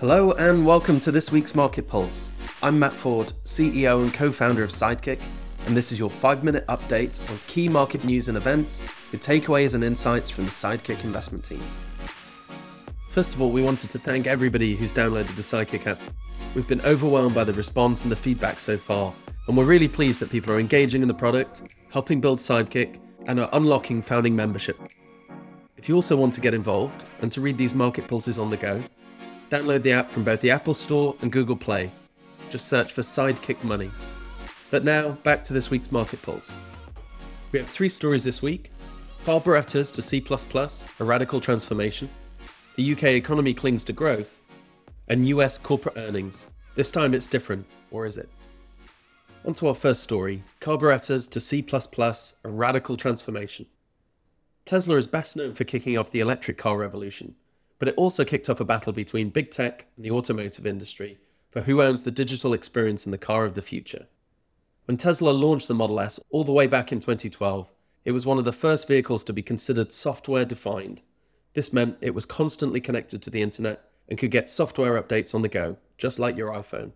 Hello and welcome to this week's Market Pulse. I'm Matt Ford, CEO and co-founder of Sidekick, and this is your 5-minute update on key market news and events, with takeaways and insights from the Sidekick investment team. First of all, we wanted to thank everybody who's downloaded the Sidekick app. We've been overwhelmed by the response and the feedback so far, and we're really pleased that people are engaging in the product, helping build Sidekick, and are unlocking founding membership. If you also want to get involved and to read these market pulses on the go, download the app from both the Apple Store and Google Play. Just search for Sidekick Money. But now, back to this week's Market Pulse. We have 3 stories this week. Carl Berettas to C++, a radical transformation. The UK economy clings to growth. And US corporate earnings. This time it's different, or is it? On to our first story, Carl Berettas to C++, a radical transformation. Tesla is best known for kicking off the electric car revolution, but it also kicked off a battle between big tech and the automotive industry for who owns the digital experience in the car of the future. When Tesla launched the Model S all the way back in 2012, it was one of the first vehicles to be considered software-defined. This meant it was constantly connected to the internet and could get software updates on the go, just like your iPhone.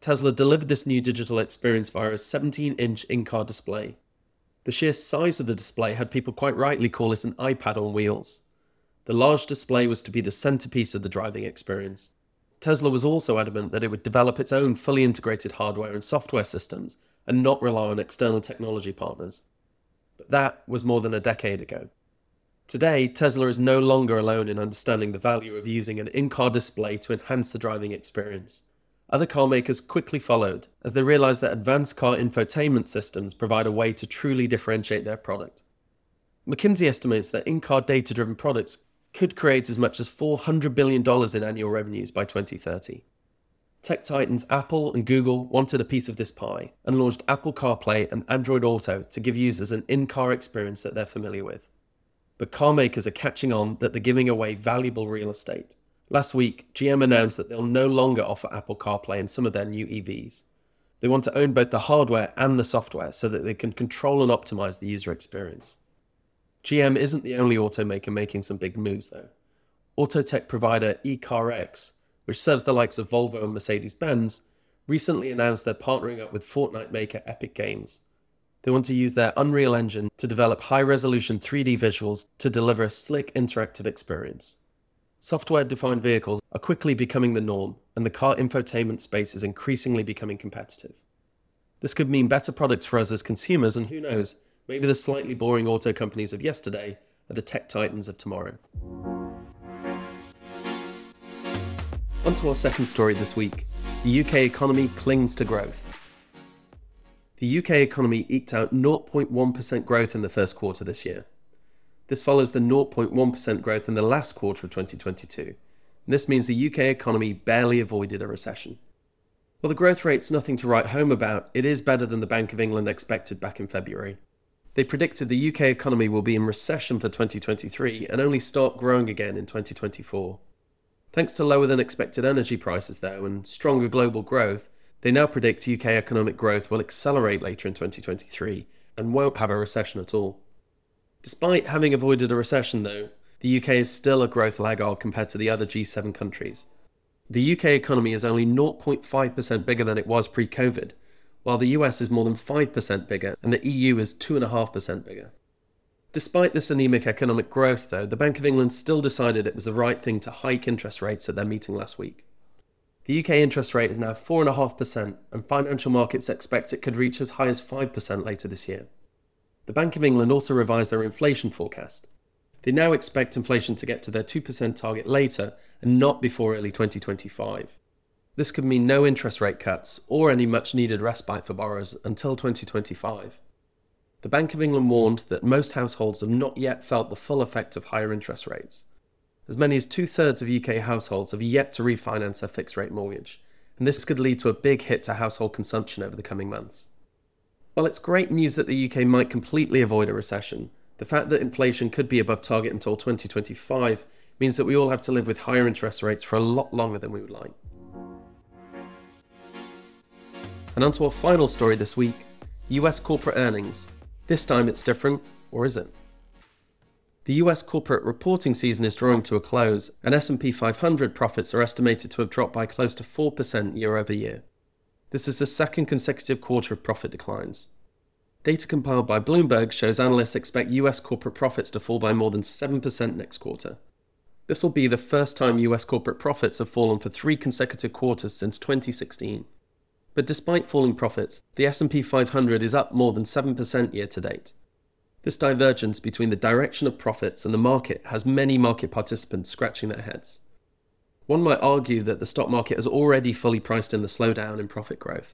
Tesla delivered this new digital experience via a 17-inch in-car display. The sheer size of the display had people quite rightly call it an iPad on wheels. The large display was to be the centerpiece of the driving experience. Tesla was also adamant that it would develop its own fully integrated hardware and software systems and not rely on external technology partners. But that was more than a decade ago. Today, Tesla is no longer alone in understanding the value of using an in-car display to enhance the driving experience. Other car makers quickly followed as they realized that advanced car infotainment systems provide a way to truly differentiate their product. McKinsey estimates that in-car data-driven products could create as much as $400 billion in annual revenues by 2030. Tech titans Apple and Google wanted a piece of this pie and launched Apple CarPlay and Android Auto to give users an in-car experience that they're familiar with. But car makers are catching on that they're giving away valuable real estate. Last week, GM announced that they'll no longer offer Apple CarPlay in some of their new EVs. They want to own both the hardware and the software so that they can control and optimize the user experience. GM isn't the only automaker making some big moves, though. Auto tech provider eCarX, which serves the likes of Volvo and Mercedes-Benz, recently announced they're partnering up with Fortnite maker Epic Games. They want to use their Unreal Engine to develop high-resolution 3D visuals to deliver a slick interactive experience. Software-defined vehicles are quickly becoming the norm, and the car infotainment space is increasingly becoming competitive. This could mean better products for us as consumers, and who knows, maybe the slightly boring auto companies of yesterday are the tech titans of tomorrow. On to our second story this week. The UK economy clings to growth. The UK economy eked out 0.1% growth in the first quarter this year. This follows the 0.1% growth in the last quarter of 2022. And this means the UK economy barely avoided a recession. While the growth rate's nothing to write home about, it is better than the Bank of England expected back in February. They predicted the UK economy will be in recession for 2023 and only start growing again in 2024. Thanks to lower than expected energy prices though and stronger global growth, they now predict UK economic growth will accelerate later in 2023 and won't have a recession at all. Despite having avoided a recession though, the UK is still a growth laggard compared to the other G7 countries. The UK economy is only 0.5% bigger than it was pre-COVID, while the US is more than 5% bigger and the EU is 2.5% bigger. Despite this anemic economic growth though, the Bank of England still decided it was the right thing to hike interest rates at their meeting last week. The UK interest rate is now 4.5% and financial markets expect it could reach as high as 5% later this year. The Bank of England also revised their inflation forecast. They now expect inflation to get to their 2% target later and not before early 2025. This could mean no interest rate cuts or any much-needed respite for borrowers until 2025. The Bank of England warned that most households have not yet felt the full effect of higher interest rates. As many as two-thirds of UK households have yet to refinance their fixed-rate mortgage, and this could lead to a big hit to household consumption over the coming months. While it's great news that the UK might completely avoid a recession, the fact that inflation could be above target until 2025 means that we all have to live with higher interest rates for a lot longer than we would like. And onto our final story this week, US corporate earnings. This time it's different, or is it? The US corporate reporting season is drawing to a close, and S&P 500 profits are estimated to have dropped by close to 4% year over year. This is the second consecutive quarter of profit declines. Data compiled by Bloomberg shows analysts expect US corporate profits to fall by more than 7% next quarter. This will be the first time US corporate profits have fallen for three consecutive quarters since 2016. But despite falling profits, the S&P 500 is up more than 7% year to date. This divergence between the direction of profits and the market has many market participants scratching their heads. One might argue that the stock market has already fully priced in the slowdown in profit growth.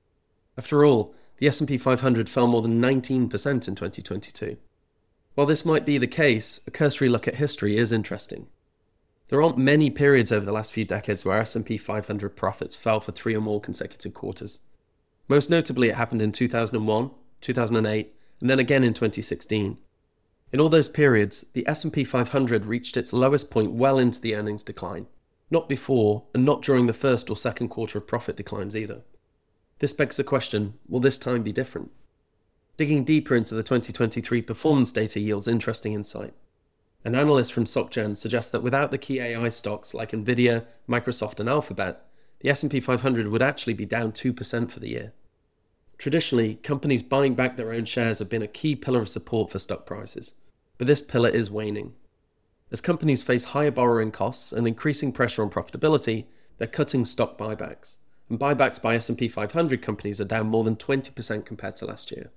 After all, the S&P 500 fell more than 19% in 2022. While this might be the case, a cursory look at history is interesting. There aren't many periods over the last few decades where S&P 500 profits fell for three or more consecutive quarters. Most notably, it happened in 2001, 2008, and then again in 2016. In all those periods, the S&P 500 reached its lowest point well into the earnings decline. Not before, and not during the first or second quarter of profit declines either. This begs the question, will this time be different? Digging deeper into the 2023 performance data yields interesting insight. An analyst from SocGen suggests that without the key AI stocks like NVIDIA, Microsoft and Alphabet, the S&P 500 would actually be down 2% for the year. Traditionally, companies buying back their own shares have been a key pillar of support for stock prices, but this pillar is waning. As companies face higher borrowing costs and increasing pressure on profitability, they're cutting stock buybacks, and buybacks by S&P 500 companies are down more than 20% compared to last year.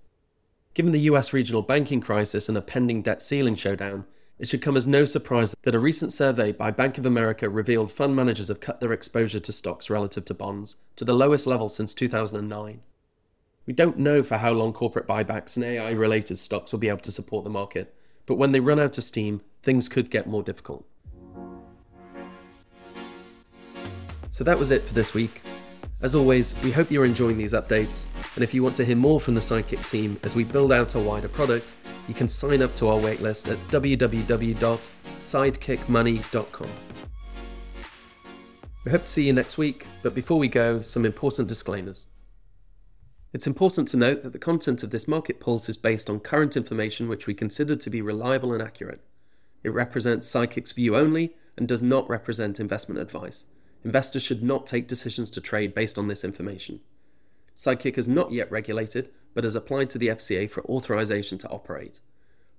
Given the US regional banking crisis and a pending debt ceiling showdown, it should come as no surprise that a recent survey by Bank of America revealed fund managers have cut their exposure to stocks relative to bonds to the lowest level since 2009. We don't know for how long corporate buybacks and AI-related stocks will be able to support the market, but when they run out of steam, things could get more difficult. So that was it for this week. As always, we hope you're enjoying these updates, and if you want to hear more from the Sidekick team as we build out our wider product, you can sign up to our waitlist at www.sidekickmoney.com. We hope to see you next week, but before we go, some important disclaimers. It's important to note that the content of this Market Pulse is based on current information which we consider to be reliable and accurate. It represents Sidekick's view only and does not represent investment advice. Investors should not take decisions to trade based on this information. Sidekick is not yet regulated, but has applied to the FCA for authorization to operate.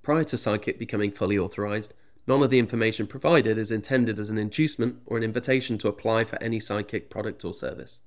Prior to Sidekick becoming fully authorized, none of the information provided is intended as an inducement or an invitation to apply for any Sidekick product or service.